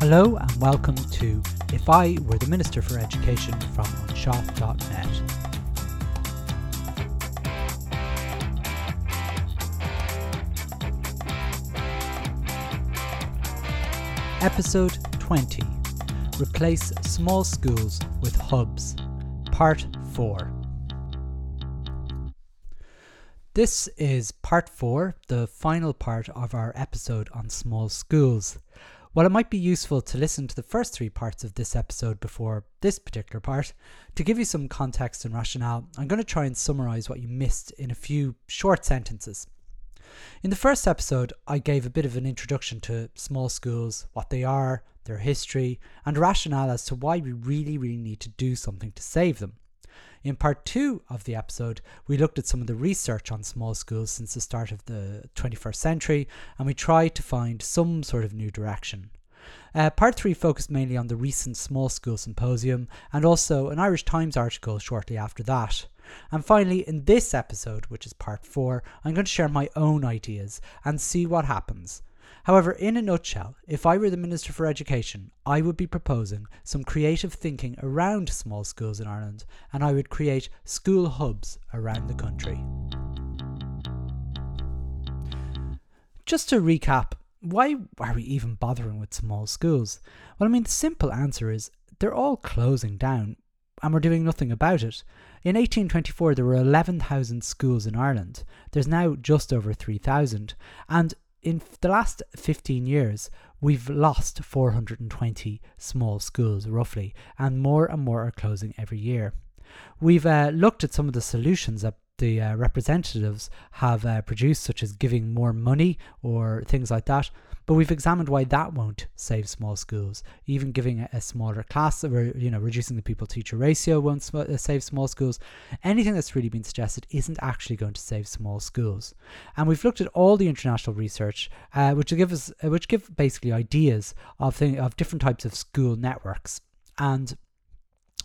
Hello and welcome to If I Were the Minister for Education from oneshot.net. Episode 20. Replace small schools with hubs. Part 4. This is part 4, the final part of our episode on small schools. While it might be useful to listen to the first three parts of this episode before this particular part, to give you some context and rationale, I'm going to try and summarise what you missed in a few short sentences. In the first episode, I gave a bit of an introduction to small schools, what they are, their history, and rationale as to why we really need to do something to save them. In part 2 of the episode, we looked at some of the research on small schools since the start of the 21st century, and we tried to find some sort of new direction. Part 3 focused mainly on the recent small school symposium, and also an Irish Times article shortly after that. And finally, in this episode, which is part 4, I'm going to share my own ideas and see what happens. However, in a nutshell, if I were the Minister for Education, I would be proposing some creative thinking around small schools in Ireland, and I would create school hubs around the country. Just to recap, why are we even bothering with small schools? Well, the simple answer is they're all closing down, and we're doing nothing about it. In 1824, there were 11,000 schools in Ireland. There's now just over 3,000, and in the last 15 years, we've lost 420 small schools, roughly, and more are closing every year. We've looked at some of the solutions that the representatives have produced, such as giving more money or things like that, but we've examined why that won't save small schools. Even giving a smaller class, reducing the pupil-teacher ratio won't save small schools. Anything that's really been suggested isn't actually going to save small schools. And we've looked at all the international research, which give basically ideas of different types of school networks. And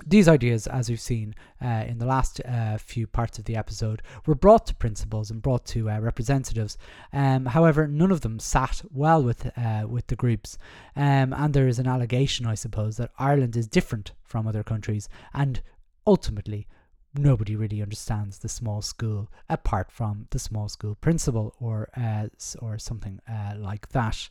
these ideas, as we've seen in the last few parts of the episode, were brought to principals and brought to representatives. However, none of them sat well with the groups. And there is an allegation, I suppose, that Ireland is different from other countries. And ultimately, nobody really understands the small school apart from the small school principal or something like that.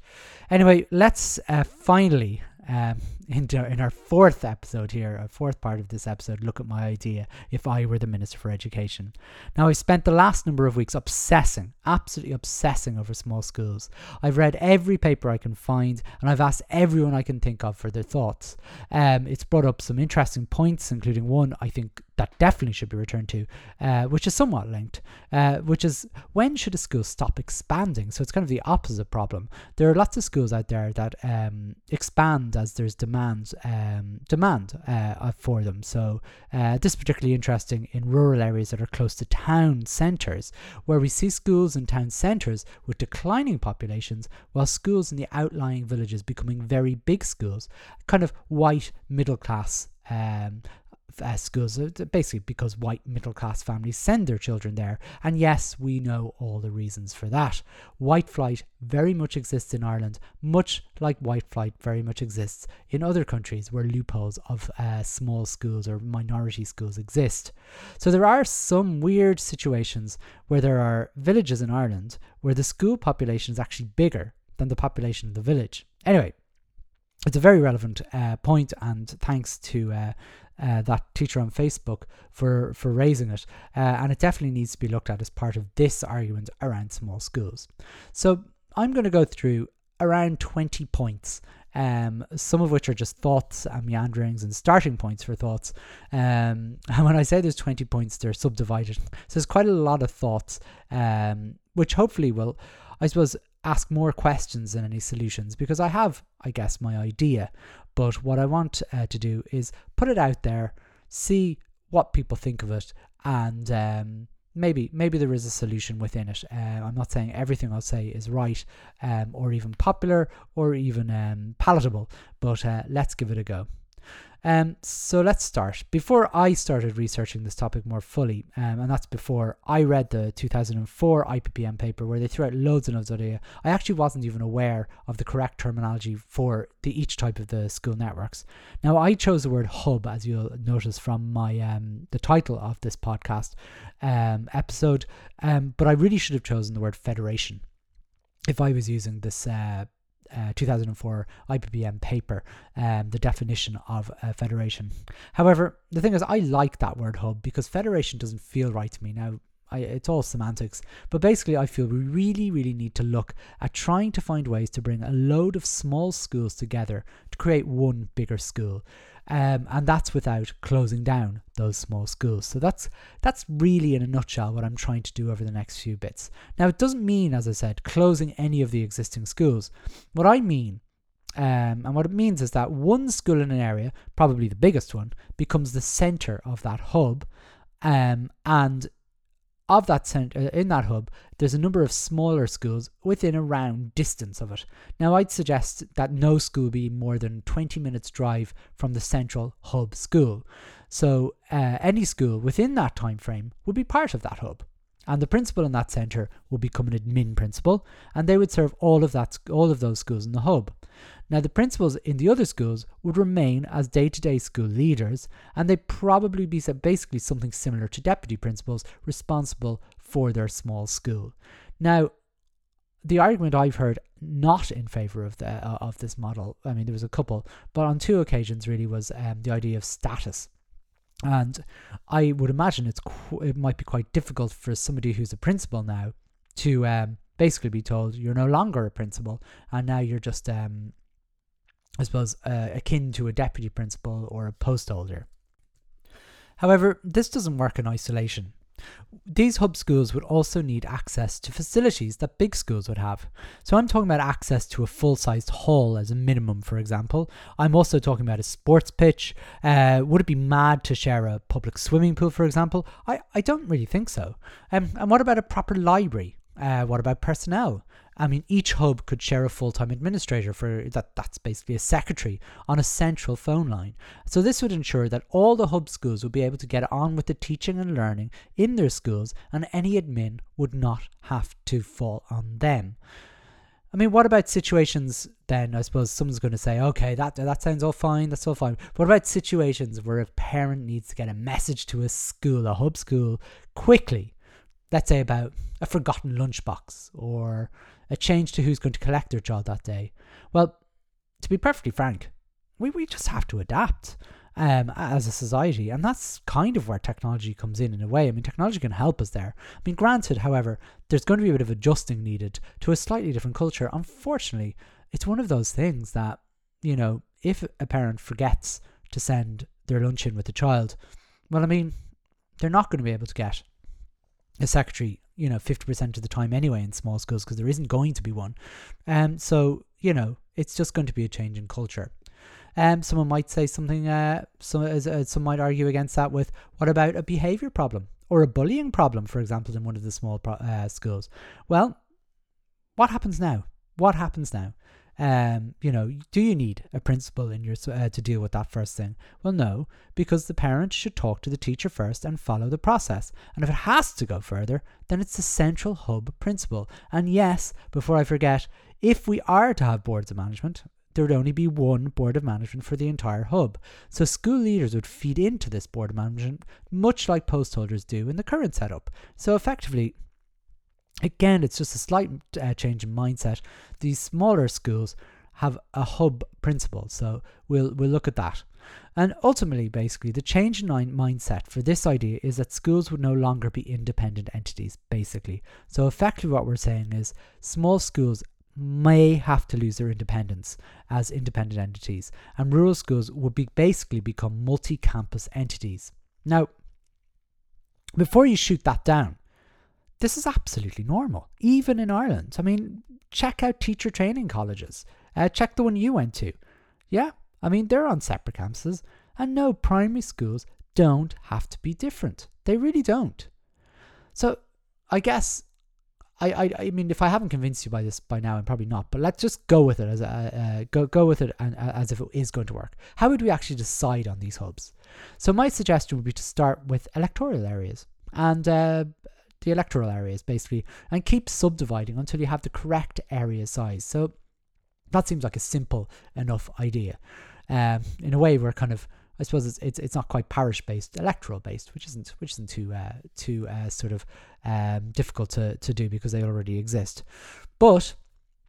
Anyway, let's finally, in our fourth part of this episode, look at my idea, if I were the Minister for Education. Now, I've spent the last number of weeks absolutely obsessing over small schools. I've read every paper I can find, and I've asked everyone I can think of for their thoughts. It's brought up some interesting points, including one I think that definitely should be returned to, which is somewhat linked, which is, when should a school stop expanding? So it's kind of the opposite problem. There are lots of schools out there that expand as there's demand for them. So this is particularly interesting in rural areas that are close to town centres, where we see schools in town centres with declining populations, while schools in the outlying villages becoming very big schools, kind of white middle class schools, basically because white middle class families send their children there. And yes, we know all the reasons for that. White flight very much exists in Ireland, much like white flight very much exists in other countries where loopholes of small schools or minority schools exist. So there are some weird situations where there are villages in Ireland where the school population is actually bigger than the population of the village. Anyway, it's a very relevant point, and thanks to that teacher on Facebook for raising it, and it definitely needs to be looked at as part of this argument around small schools. So I'm going to go through around 20 points, some of which are just thoughts and meanderings and starting points for thoughts, and when I say there's 20 points, they're subdivided, so there's quite a lot of thoughts, which hopefully will, I suppose, ask more questions than any solutions, because I have, I guess, my idea. But what I want to do is put it out there, see what people think of it, and maybe there is a solution within it. I'm not saying everything I'll say is right, or even popular, or even palatable, but let's give it a go. So let's start. Before I started researching this topic more fully, and that's before I read the 2004 IPPM paper where they threw out loads and loads of data, I actually wasn't even aware of the correct terminology for each type of the school networks. Now, I chose the word hub, as you'll notice from my the title of this podcast episode, but I really should have chosen the word federation if I was using this 2004 IPBM paper, the definition of a federation. However, the thing is, I like that word hub because federation doesn't feel right to me. Now, it's all semantics, but basically I feel we really need to look at trying to find ways to bring a load of small schools together to create one bigger school, and that's without closing down those small schools. So that's really, in a nutshell, what I'm trying to do over the next few bits. Now, it doesn't mean, as I said, closing any of the existing schools. What I mean, and what it means, is that one school in an area, probably the biggest one, becomes the centre of that hub, and of that center, in that hub, there's a number of smaller schools within a round distance of it. Now, I'd suggest that no school be more than 20 minutes drive from the central hub school. So any school within that time frame would be part of that hub. And the principal in that centre would become an admin principal, and they would serve all of those schools in the hub. Now, the principals in the other schools would remain as day-to-day school leaders, and they'd probably be basically something similar to deputy principals responsible for their small school. Now, the argument I've heard not in favour of this model, I mean, there was a couple, but on two occasions really, was the idea of status. And I would imagine it might be quite difficult for somebody who's a principal now to basically be told you're no longer a principal and now you're just, akin to a deputy principal or a post holder. However, this doesn't work in isolation. These hub schools would also need access to facilities that big schools would have. So I'm talking about access to a full-sized hall as a minimum, for example. I'm also talking about a sports pitch. Would it be mad to share a public swimming pool, for example? I don't really think so. And what about a proper library? What about personnel? I mean, each hub could share a full-time administrator for that. That's basically a secretary on a central phone line. So this would ensure that all the hub schools would be able to get on with the teaching and learning in their schools, and any admin would not have to fall on them. I mean, what about situations then? I suppose someone's going to say, okay, that sounds all fine, that's all fine. What about situations where a parent needs to get a message to a school, a hub school, quickly? Let's say about a forgotten lunchbox or a change to who's going to collect their child that day. Well, to be perfectly frank, we just have to adapt as a society, and that's kind of where technology comes in a way. I mean, technology can help us there. I mean, granted, however, there's going to be a bit of adjusting needed to a slightly different culture. Unfortunately, it's one of those things that, you know, if a parent forgets to send their lunch in with the child, well, I mean, they're not going to be able to get a secretary, you know, 50% of the time anyway in small schools, because there isn't going to be one. So, you know, it's just going to be a change in culture. Someone might say something, some might argue against that with, what about a behaviour problem or a bullying problem, for example, in one of the small schools? Well, what happens now? You know, do you need a principal in your to deal with that first thing? Well, no, because the parent should talk to the teacher first and follow the process. And if it has to go further, then it's the central hub principal. And yes, before I forget, if we are to have boards of management, there would only be one board of management for the entire hub. So school leaders would feed into this board of management, much like post holders do in the current setup. So effectively, again, it's just a slight change in mindset. These smaller schools have a hub principle, so we'll look at that. And ultimately, basically, the change in mindset for this idea is that schools would no longer be independent entities, basically. So effectively what we're saying is small schools may have to lose their independence as independent entities, and rural schools would basically become multi-campus entities. Now, before you shoot that down, this is absolutely normal, even in Ireland. I mean, check out teacher training colleges. Check the one you went to. Yeah, I mean, they're on separate campuses. And no, primary schools don't have to be different. They really don't. So I guess I mean, if I haven't convinced you by this by now, and probably not, but let's just go with it as go with it, and as if it is going to work. How would we actually decide on these hubs? So my suggestion would be to start with electoral areas, and the electoral areas basically, and keep subdividing until you have the correct area size. So that seems like a simple enough idea. In a way, we're kind of, I suppose it's not quite parish based, electoral based, which isn't too sort of difficult to do because they already exist. But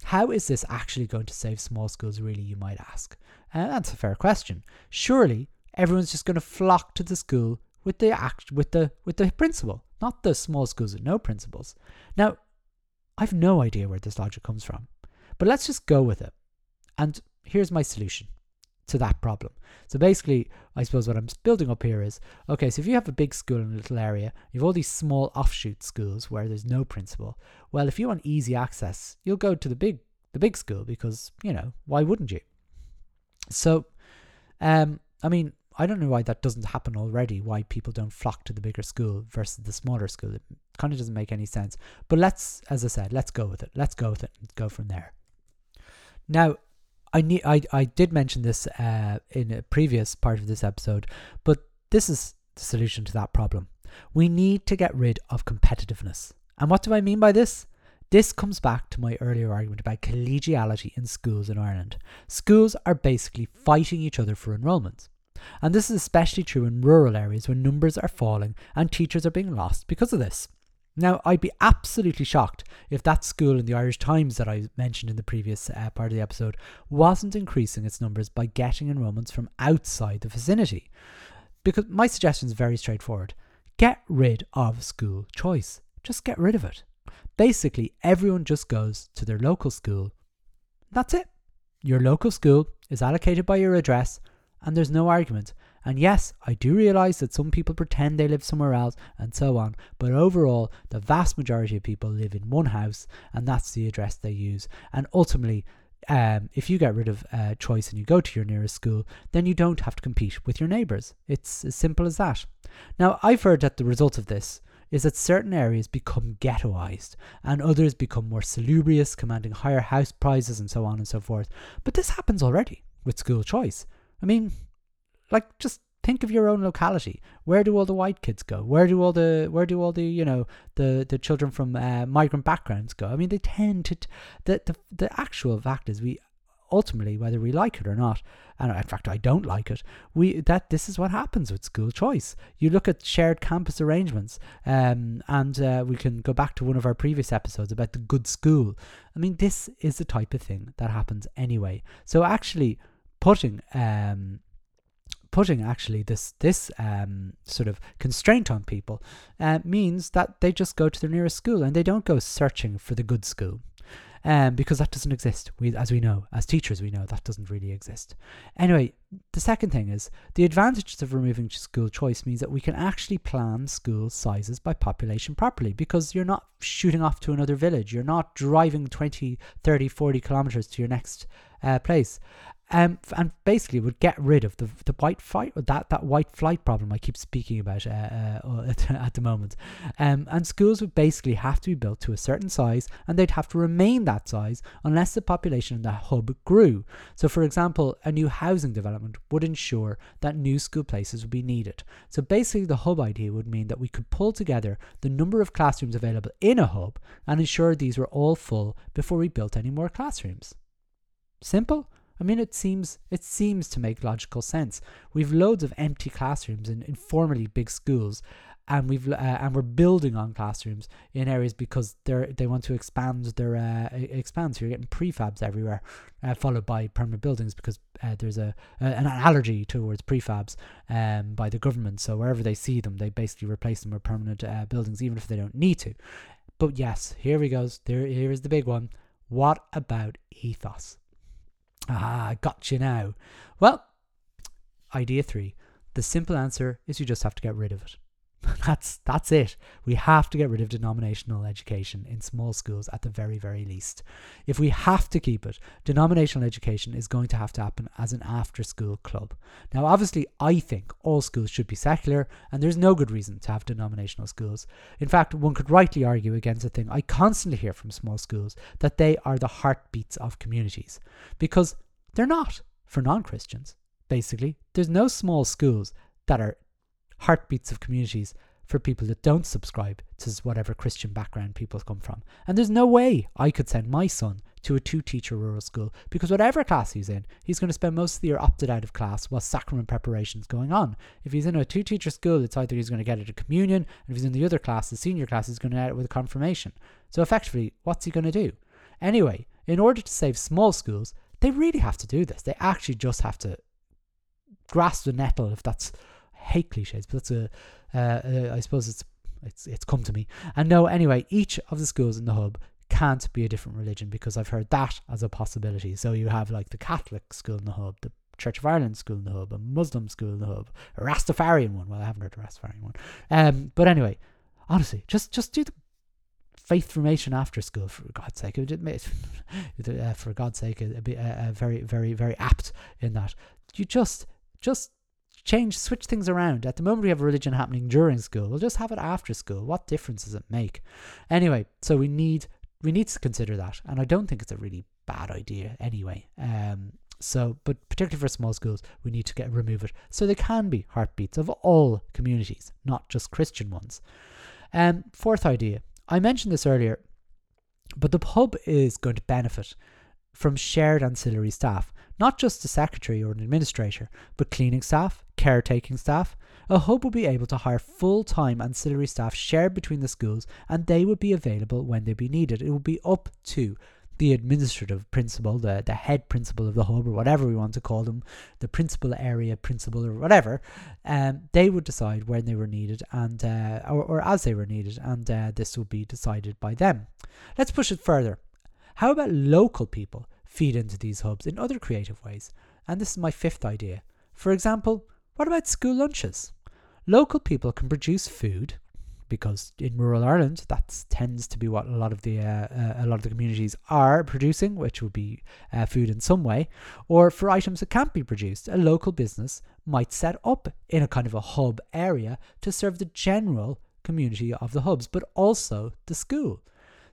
how is this actually going to save small schools? Really, you might ask. That's a fair question. Surely everyone's just going to flock to the school with the principal, not the small schools with no principals. Now, I've no idea where this logic comes from, but let's just go with it. And here's my solution to that problem. So basically, I suppose what I'm building up here is, okay, so if you have a big school in a little area, you have all these small offshoot schools where there's no principal. Well, if you want easy access, you'll go to the big school because, you know, why wouldn't you? So, I mean, I don't know why that doesn't happen already, why people don't flock to the bigger school versus the smaller school. It kind of doesn't make any sense. But let's, as I said, let's go with it and go from there. Now, I did mention this in a previous part of this episode, but this is the solution to that problem. We need to get rid of competitiveness. And what do I mean by this? This comes back to my earlier argument about collegiality in schools in Ireland. Schools are basically fighting each other for enrolment. And this is especially true in rural areas where numbers are falling and teachers are being lost because of this. Now, I'd be absolutely shocked if that school in the Irish Times that I mentioned in the previous part of the episode wasn't increasing its numbers by getting enrolments from outside the vicinity. Because my suggestion is very straightforward. Get rid of school choice. Just get rid of it. Basically, everyone just goes to their local school. That's it. Your local school is allocated by your address, and there's no argument. And yes, I do realise that some people pretend they live somewhere else and so on, but overall, the vast majority of people live in one house, and that's the address they use. And ultimately, if you get rid of choice and you go to your nearest school, then you don't have to compete with your neighbours. It's as simple as that. Now, I've heard that the result of this is that certain areas become ghettoised and others become more salubrious, commanding higher house prices and so on and so forth. But this happens already with school choice. I mean, like, just think of your own locality. Where do all the white kids go? Where do all the you know, the children from migrant backgrounds go? I mean, they tend to the actual fact is, we ultimately, whether we like it or not, and in fact I don't like it, this is what happens with school choice. You look at shared campus arrangements, and we can go back to one of our previous episodes about the good school. I mean, this is the type of thing that happens anyway. So actually, putting this sort of constraint on people means that they just go to their nearest school and they don't go searching for the good school, because that doesn't exist. As teachers we know that doesn't really exist. Anyway, the second thing is, the advantages of removing school choice means that we can actually plan school sizes by population properly, because you're not shooting off to another village. You're not driving 20, 30, 40 kilometers to your next place. And basically would get rid of the white flight, or that white flight problem I keep speaking about at the moment. And schools would basically have to be built to a certain size, and they'd have to remain that size unless the population in the hub grew. So, for example, a new housing development would ensure that new school places would be needed. So basically, the hub idea would mean that we could pull together the number of classrooms available in a hub and ensure these were all full before we built any more classrooms. Simple? I mean, it seems to make logical sense. We've loads of empty classrooms in formerly big schools, and we're building on classrooms in areas because they want to expand expand. So you're getting prefabs everywhere, followed by permanent buildings because there's an allergy towards prefabs by the government. So wherever they see them, they basically replace them with permanent buildings, even if they don't need to. But yes, here we go. Here is the big one. What about ethos? Ah, gotcha now. Well, idea 3. The simple answer is you just have to get rid of it. That's it. We have to get rid of denominational education in small schools at the very, very least. If we have to keep it, denominational education is going to have to happen as an after-school club. Now, obviously, I think all schools should be secular, and there's no good reason to have denominational schools. In fact, one could rightly argue against a thing I constantly hear from small schools, that they are the heartbeats of communities, because they're not for non-Christians. Basically, there's no small schools that are heartbeats of communities for people that don't subscribe to whatever Christian background people come from. And there's no way I could send my son to a 2-teacher rural school, because whatever class he's in, he's going to spend most of the year opted out of class while sacrament preparation's going on. If he's in a 2-teacher school, it's either he's going to get it at communion, and if he's in the other class, the senior class, he's going to get it with a confirmation. So effectively, what's he going to do? Anyway, in order to save small schools, they really have to do this. They actually just have to grasp the nettle, if that's... hate cliches, but that's I suppose it's come to me. And no, anyway, each of the schools in the hub can't be a different religion, because I've heard that as a possibility. So you have like the Catholic school in the hub, the Church of Ireland school in the hub, a Muslim school in the hub, a Rastafarian one. Well, I haven't heard a Rastafarian one. But anyway, honestly, just do the faith formation after school, for God's sake. For God's sake, it'd be very, very, very apt in that. You just switch things around. At the moment we have religion happening during school, we'll just have it after school. What difference does it make? Anyway, so we need to consider that, and I don't think it's a really bad idea anyway. So, but particularly for small schools, we need to remove it, so there can be heartbeats of all communities, not just Christian ones. Fourth idea, I mentioned this earlier, but the pub is going to benefit from shared ancillary staff. Not just a secretary or an administrator, but cleaning staff, caretaking staff. A hub will be able to hire full-time ancillary staff shared between the schools, and they will be available when they be needed. It will be up to the administrative principal, the head principal of the hub, or whatever we want to call them, the principal area principal or whatever. They would decide when they were needed and or as they were needed, and this will be decided by them. Let's push it further. How about local people feed into these hubs in other creative ways? And this is my fifth idea. For example, what about school lunches? Local people can produce food, because in rural Ireland that tends to be what a lot of the communities are producing, which would be food in some way. Or for items that can't be produced, a local business might set up in a kind of a hub area to serve the general community of the hubs, but also the school.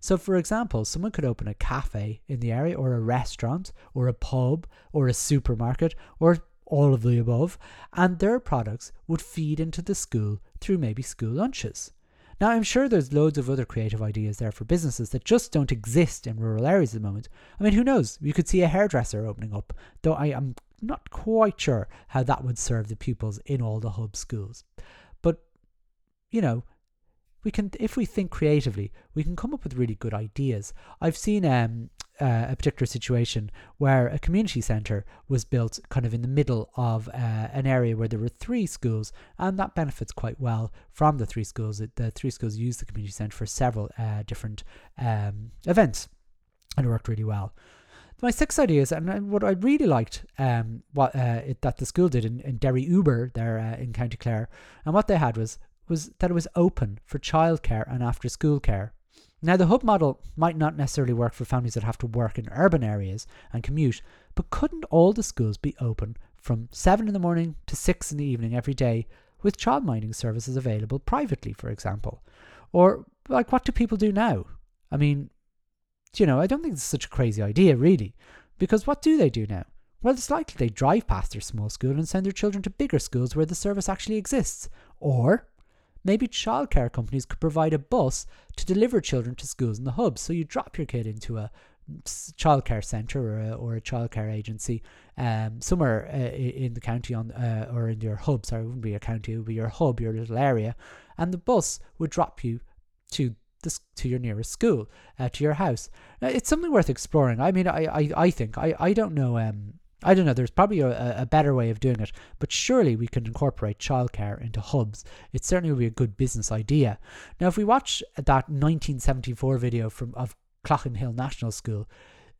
So, for example, someone could open a cafe in the area, or a restaurant, or a pub, or a supermarket, or all of the above, and their products would feed into the school through maybe school lunches. Now, I'm sure there's loads of other creative ideas there for businesses that just don't exist in rural areas at the moment. I mean, who knows? You could see a hairdresser opening up, though I am not quite sure how that would serve the pupils in all the hub schools. But, you know, we can, if we think creatively, we can come up with really good ideas. I've seen a particular situation where a community centre was built kind of in the middle of an area where there were 3 schools, and that benefits quite well from the 3 schools. The 3 schools use the community centre for several different events, and it worked really well. My 6th idea is, and what I really liked that the school did in Derry Uber there in County Clare, and what they had was that it was open for childcare and after school care. Now, the hub model might not necessarily work for families that have to work in urban areas and commute, but couldn't all the schools be open from 7 in the morning to 6 in the evening every day, with childminding services available privately, for example? Or, like, what do people do now? I mean, you know, I don't think it's such a crazy idea, really, because what do they do now? Well, it's likely they drive past their small school and send their children to bigger schools where the service actually exists. Or maybe childcare companies could provide a bus to deliver children to schools in the hub. So you drop your kid into a childcare centre or a childcare agency somewhere in the county or in your hub. Sorry, it wouldn't be a county, it would be your hub, your little area. And the bus would drop you to your nearest school, to your house. Now, it's something worth exploring. I mean, I don't know, there's probably a better way of doing it, but surely we can incorporate childcare into hubs. It certainly would be a good business idea. Now, if we watch that 1974 video of Clochen Hill National School,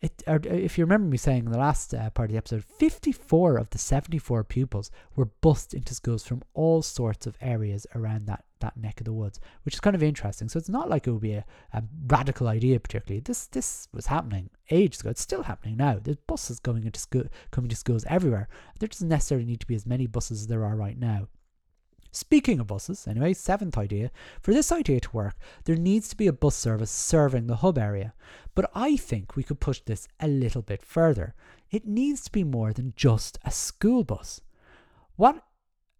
if you remember me saying in the last part of the episode, 54 of the 74 pupils were bused into schools from all sorts of areas around that neck of the woods, which is kind of interesting. So it's not like it would be a radical idea particularly. This was happening ages ago. It's still happening now. There's buses going into school, coming to schools everywhere. There doesn't necessarily need to be as many buses as there are right now. Speaking of buses, anyway, seventh idea, for this idea to work, there needs to be a bus service serving the hub area. But I think we could push this a little bit further. It needs to be more than just a school bus. What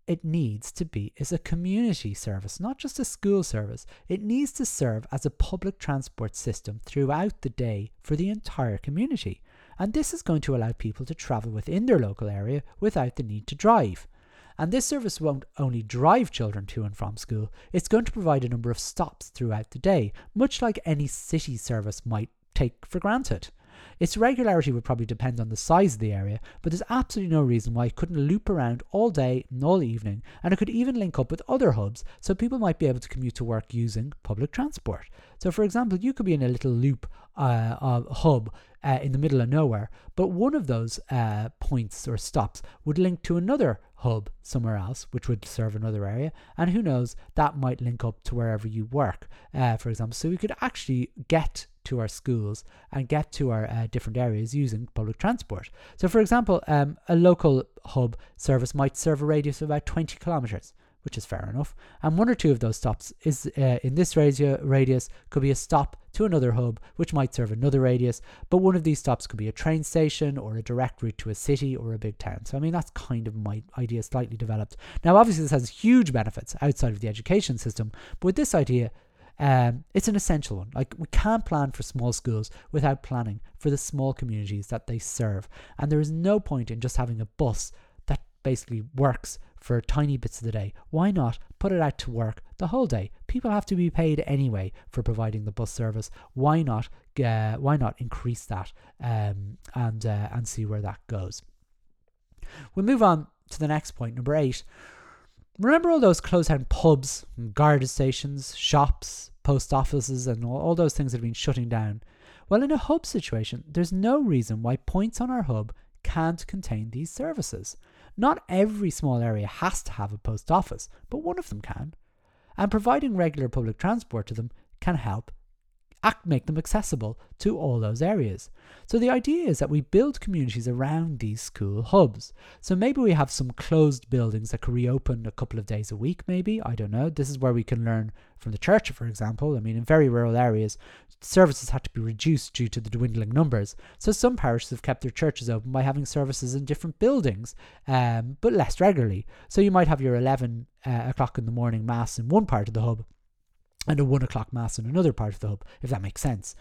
it needs to be is a community service, not just a school service. It needs to serve as a public transport system throughout the day for the entire community. And this is going to allow people to travel within their local area without the need to drive. And this service won't only drive children to and from school, it's going to provide a number of stops throughout the day, much like any city service might take for granted. Its regularity would probably depend on the size of the area, but there's absolutely no reason why it couldn't loop around all day and all evening, and it could even link up with other hubs, so people might be able to commute to work using public transport. So for example, you could be in a little loop hub in the middle of nowhere, but one of those points or stops would link to another hub somewhere else, which would serve another area, and who knows, that might link up to wherever you work, for example. So we could actually get to our schools and get to our different areas using public transport. So for example, a local hub service might serve a radius of about 20 kilometres, which is fair enough, and one or two of those stops is in this radius could be a stop to another hub, which might serve another radius, but one of these stops could be a train station or a direct route to a city or a big town. So I mean, that's kind of my idea slightly developed. Now obviously this has huge benefits outside of the education system, but with this idea, it's an essential one. Like, we can't plan for small schools without planning for the small communities that they serve, and there is no point in just having a bus that basically works for tiny bits of the day. Why not put it out to work the whole day? People have to be paid anyway for providing the bus service. Why not increase that and see where that goes? We'll move on to the next point, number 8. Remember all those closed-down pubs, and guard stations, shops, post offices, and all those things that have been shutting down? Well, in a hub situation, there's no reason why points on our hub can't contain these services. Not every small area has to have a post office, but one of them can. And providing regular public transport to them can help make them accessible to all those areas. So the idea is that we build communities around these school hubs. So maybe we have some closed buildings that could reopen a couple of days a week, maybe, I don't know. This is where we can learn from the church, for example. I mean, in very rural areas, services had to be reduced due to the dwindling numbers. So some parishes have kept their churches open by having services in different buildings, but less regularly. So you might have your 11 o'clock in the morning mass in one part of the hub, and a 1 o'clock mass in another part of the hub, if that makes sense.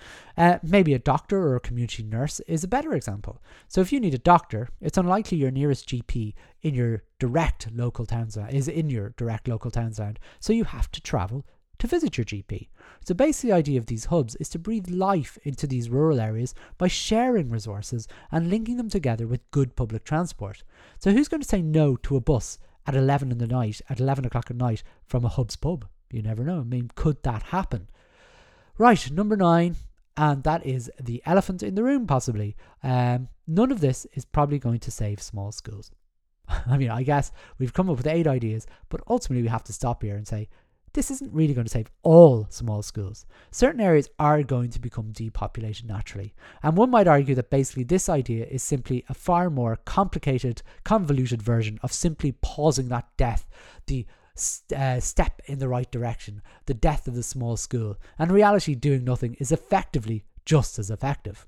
Maybe a doctor or a community nurse is a better example. So if you need a doctor, it's unlikely your nearest GP in your direct local townsland is in your direct local townsland, so you have to travel to visit your GP. So basically the idea of these hubs is to breathe life into these rural areas by sharing resources and linking them together with good public transport. So who's going to say no to a bus at 11 o'clock at night from a hub's pub? You never know. I mean, could that happen? Right, number 9, and that is the elephant in the room, possibly. None of this is probably going to save small schools. I mean, I guess we've come up with 8 ideas, but ultimately we have to stop here and say, this isn't really going to save all small schools. Certain areas are going to become depopulated naturally. And one might argue that basically this idea is simply a far more complicated, convoluted version of simply pausing that death, the step in the right direction, the death of the small school, and in reality doing nothing is effectively just as effective.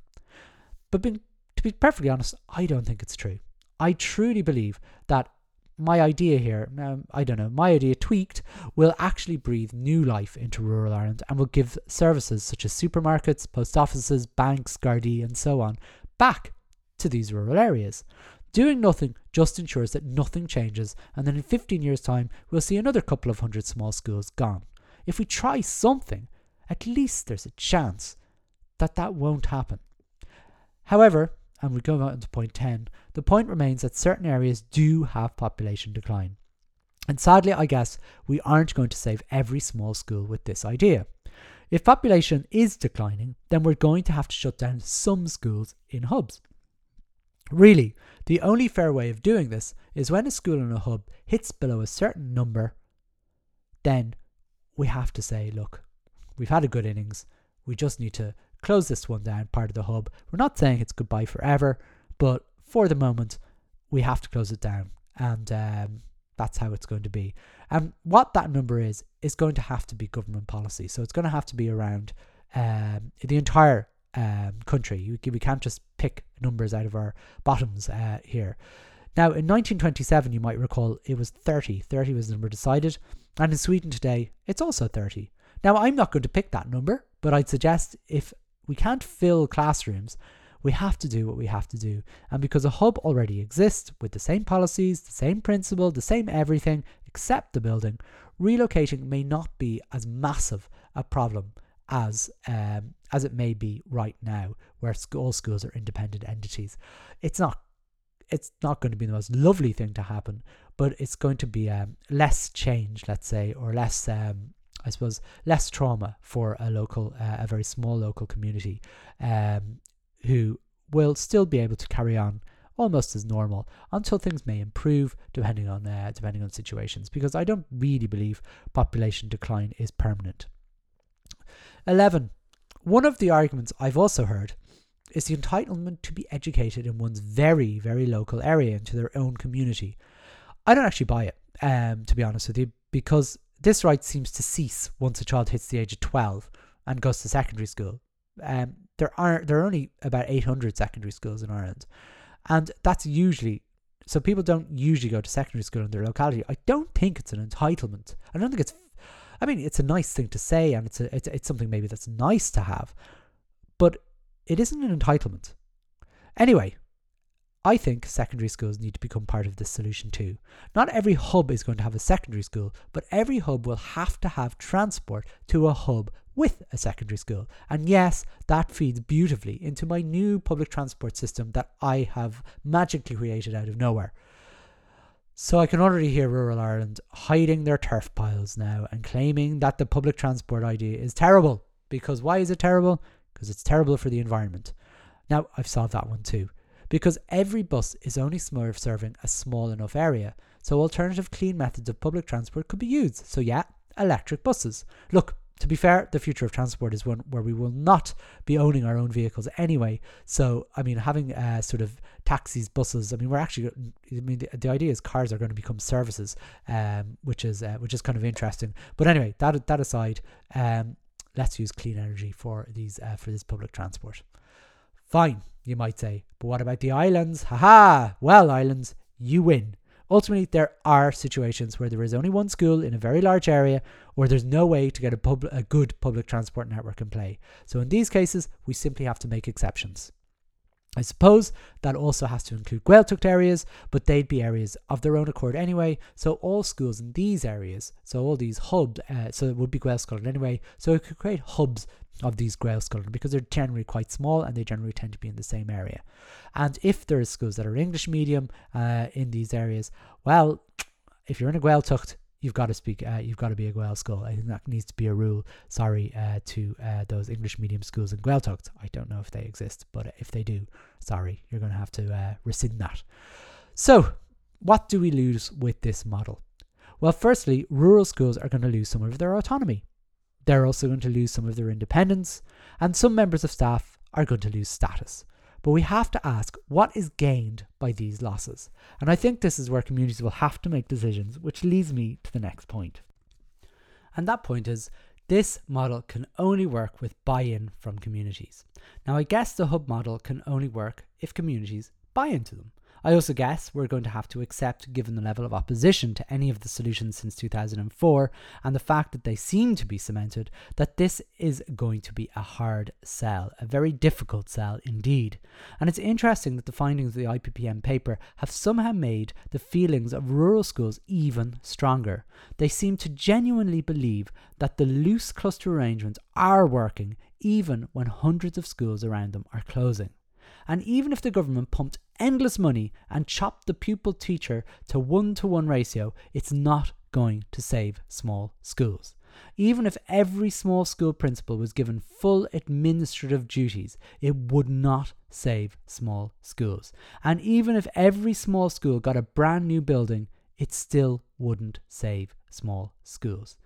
But to be perfectly honest, I don't think it's true. I truly believe that my idea here, my idea tweaked, will actually breathe new life into rural Ireland and will give services such as supermarkets, post offices, banks, Gardaí and so on back to these rural areas. Doing nothing just ensures that nothing changes, and then in 15 years' time, we'll see another couple of hundred small schools gone. If we try something, at least there's a chance that won't happen. However, and we go on to point 10, the point remains that certain areas do have population decline. And sadly, I guess, we aren't going to save every small school with this idea. If population is declining, then we're going to have to shut down some schools in hubs. Really, the only fair way of doing this is when a school in a hub hits below a certain number, then we have to say, look, we've had a good innings, we just need to close this one down, part of the hub. We're not saying it's goodbye forever, but for the moment, we have to close it down. And that's how it's going to be. And what that number is going to have to be government policy. So it's going to have to be around the entire country. We can't just pick numbers out of our bottoms here. Now, in 1927, you might recall, it was 30. 30 was the number decided. And in Sweden today, it's also 30. Now, I'm not going to pick that number, but I'd suggest if we can't fill classrooms, we have to do what we have to do. And because a hub already exists with the same policies, the same principle, the same everything, except the building, relocating may not be as massive a problem as it may be right now, where all schools are independent entities. It's not going to be the most lovely thing to happen, but it's going to be less change, let's say, or less, I suppose, less trauma for a local, a very small local community, who will still be able to carry on almost as normal until things may improve depending on situations, because I don't really believe population decline is permanent. 11. One of the arguments I've also heard is the entitlement to be educated in one's very, very local area into their own community. I don't actually buy it, to be honest with you, because this right seems to cease once a child hits the age of 12 and goes to secondary school. There are only about 800 secondary schools in Ireland, and that's usually, so people don't usually go to secondary school in their locality. I don't think it's an entitlement. I don't think it's, I mean, it's a nice thing to say, and it's something maybe that's nice to have, but it isn't an entitlement. Anyway, I think secondary schools need to become part of this solution too. Not every hub is going to have a secondary school, but every hub will have to have transport to a hub with a secondary school. And yes, that feeds beautifully into my new public transport system that I have magically created out of nowhere. So I can already hear rural Ireland hiding their turf piles now and claiming that the public transport idea is terrible. Because why is it terrible? Because it's terrible for the environment. Now, I've solved that one too. Because every bus is only serving a small enough area, so alternative clean methods of public transport could be used. So yeah, electric buses. Look, to be fair, the future of transport is one where we will not be owning our own vehicles anyway. So, I mean, having sort of taxis, buses, I mean, the idea is cars are going to become services, which is kind of interesting. But anyway, that aside, let's use clean energy for this public transport. Fine, you might say, but what about the islands? Haha! Well, islands, you win. Ultimately, there are situations where there is only one school in a very large area, or there's no way to get a good public transport network in play. So in these cases, we simply have to make exceptions. I suppose that also has to include Gaeltacht areas, but they'd be areas of their own accord anyway. So all schools in these areas, so all these hubs, so it would be Gwail School anyway. So it could create hubs of these Gwail School because they're generally quite small and they generally tend to be in the same area. And if there are schools that are English medium in these areas, well, if you're in a Gaeltacht, you've got to be a Gwail School. I think that needs to be a rule. Sorry to those English medium schools in Gaeltacht. I don't know if they exist, but if they do, sorry, you're going to have to rescind that. So what do we lose with this model? Well, firstly, rural schools are going to lose some of their autonomy. They're also going to lose some of their independence, and some members of staff are going to lose status. But we have to ask, what is gained by these losses? And I think this is where communities will have to make decisions, which leads me to the next point. And that point is, this model can only work with buy-in from communities. Now, I guess the hub model can only work if communities buy into them. I also guess we're going to have to accept, given the level of opposition to any of the solutions since 2004 and the fact that they seem to be cemented, that this is going to be a hard sell, a very difficult sell indeed. And it's interesting that the findings of the IPPM paper have somehow made the feelings of rural schools even stronger. They seem to genuinely believe that the loose cluster arrangements are working even when hundreds of schools around them are closing. And even if the government pumped endless money and chopped the pupil-teacher to 1-to-1 ratio, it's not going to save small schools. Even if every small school principal was given full administrative duties, it would not save small schools. And even if every small school got a brand new building, it still wouldn't save small schools.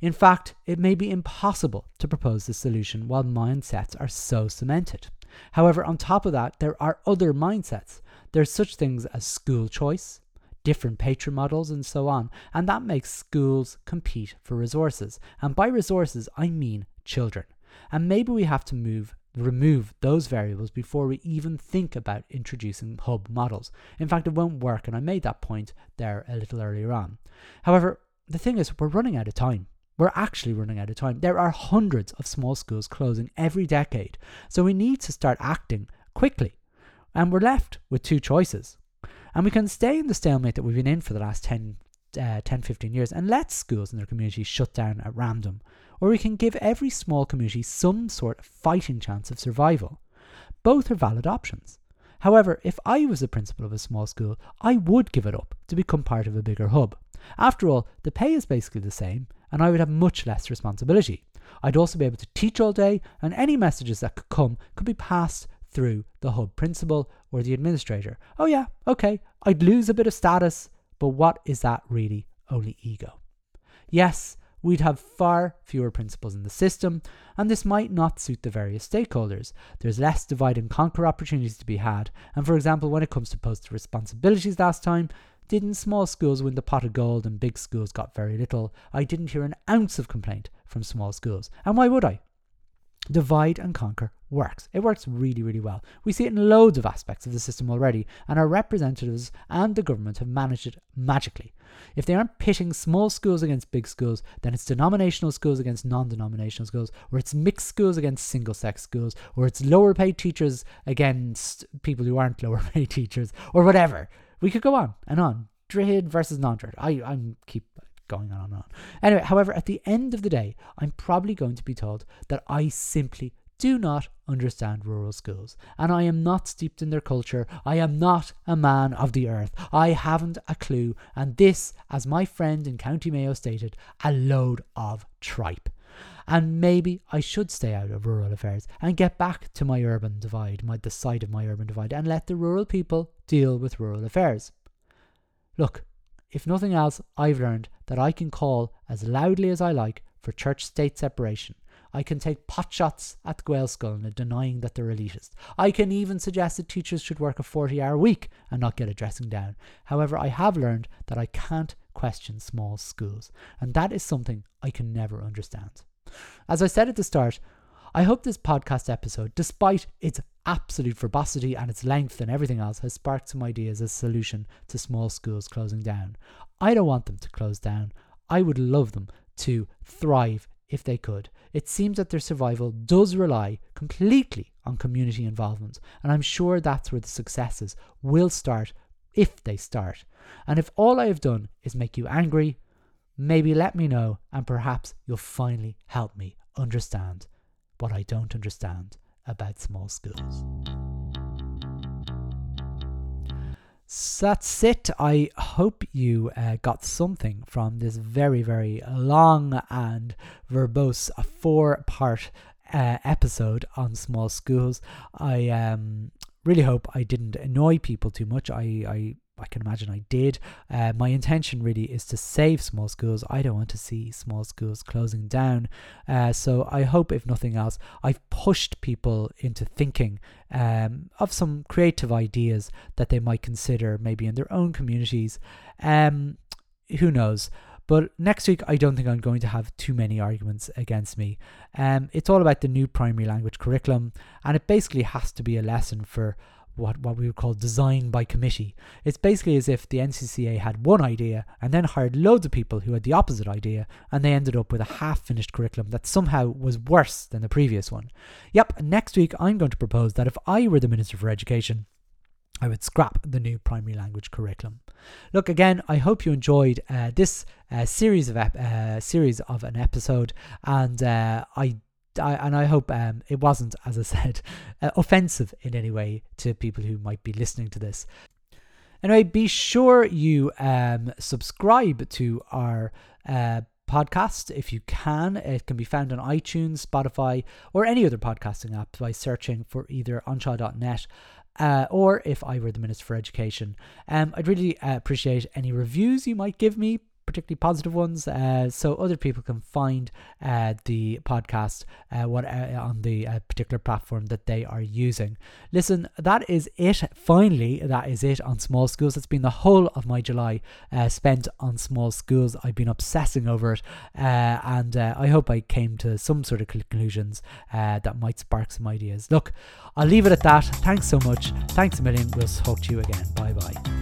In fact, it may be impossible to propose this solution while mindsets are so cemented. However, on top of that, there are other mindsets. There's such things as school choice, different patron models, and so on, and that makes schools compete for resources. And by resources, I mean children. And maybe we have to remove those variables before we even think about introducing hub models. In fact, it won't work, and I made that point there a little earlier on. However, the thing is, we're running out of time. We're actually running out of time. There are hundreds of small schools closing every decade, so we need to start acting quickly. And we're left with two choices. And we can stay in the stalemate that we've been in for the last 10-15 years and let schools in their communities shut down at random. Or we can give every small community some sort of fighting chance of survival. Both are valid options. However, if I was the principal of a small school, I would give it up to become part of a bigger hub. After all, the pay is basically the same, and I would have much less responsibility. I'd also be able to teach all day, and any messages that could come could be passed through the hub principal or the administrator. Oh yeah, okay, I'd lose a bit of status, but what is that really? Only ego. Yes, we'd have far fewer principals in the system, and this might not suit the various stakeholders. There's less divide and conquer opportunities to be had, and for example, when it comes to postal responsibilities last time, didn't small schools win the pot of gold and big schools got very little? I didn't hear an ounce of complaint from small schools, and why would I? Divide and conquer works. It works really, really well. We see it in loads of aspects of the system already, and our representatives and the government have managed it magically. If they aren't pitting small schools against big schools, then it's denominational schools against non-denominational schools, or it's mixed schools against single-sex schools, or it's lower-paid teachers against people who aren't lower-paid teachers, or whatever. We could go on and on. Dread versus non-dread. I keep going on and on. Anyway, however, at the end of the day, I'm probably going to be told that I simply do not understand rural schools, and I am not steeped in their culture. I am not a man of the earth. I haven't a clue, and this, as my friend in County Mayo stated, a load of tripe. And maybe I should stay out of rural affairs and get back to my urban divide, the side of my urban divide, and let the rural people deal with rural affairs. Look, if nothing else, I've learned that I can call as loudly as I like for church-state separation. I can take potshots at the Gwail School and denying that they're elitist. I can even suggest that teachers should work a 40-hour week and not get a dressing down. However, I have learned that I can't question small schools, and that is something I can never understand. As I said at the start, I hope this podcast episode, despite its absolute verbosity and its length and everything else, has sparked some ideas as a solution to small schools closing down. I don't want them to close down. I would love them to thrive if they could. It seems that their survival does rely completely on community involvement, and I'm sure that's where the successes will start if they start. And if all I have done is make you angry, maybe let me know, and perhaps you'll finally help me understand what I don't understand about small schools. So that's it. I hope you got something from this very, very long and verbose 4-part episode on small schools. I really hope I didn't annoy people too much. I can imagine I did. My intention really is to save small schools. I don't want to see small schools closing down. So I hope, if nothing else, I've pushed people into thinking of some creative ideas that they might consider maybe in their own communities. Who knows? But next week, I don't think I'm going to have too many arguments against me. It's all about the new primary language curriculum, and it basically has to be a lesson for what we would call design by committee. It's basically as if the NCCA had one idea and then hired loads of people who had the opposite idea, and they ended up with a half-finished curriculum that somehow was worse than the previous one. Yep, next week I'm going to propose that if I were the Minister for Education, I would scrap the new primary language curriculum. Look, again, I hope you enjoyed this series of an episode, and I hope it wasn't, as I said, offensive in any way to people who might be listening to this. Anyway, be sure you subscribe to our podcast if you can. It can be found on iTunes, Spotify, or any other podcasting app by searching for either oneshot.net or If I Were the Minister for Education. I'd really appreciate any reviews you might give me, particularly positive ones, so other people can find the podcast on the particular platform that they are using. Listen, that is it. Finally, that is it on small schools. It's been the whole of my July spent on small schools. I've been obsessing over it, and I hope I came to some sort of conclusions that might spark some ideas. Look, I'll leave it at that. Thanks so much. Thanks a million. We'll talk to you again. Bye bye.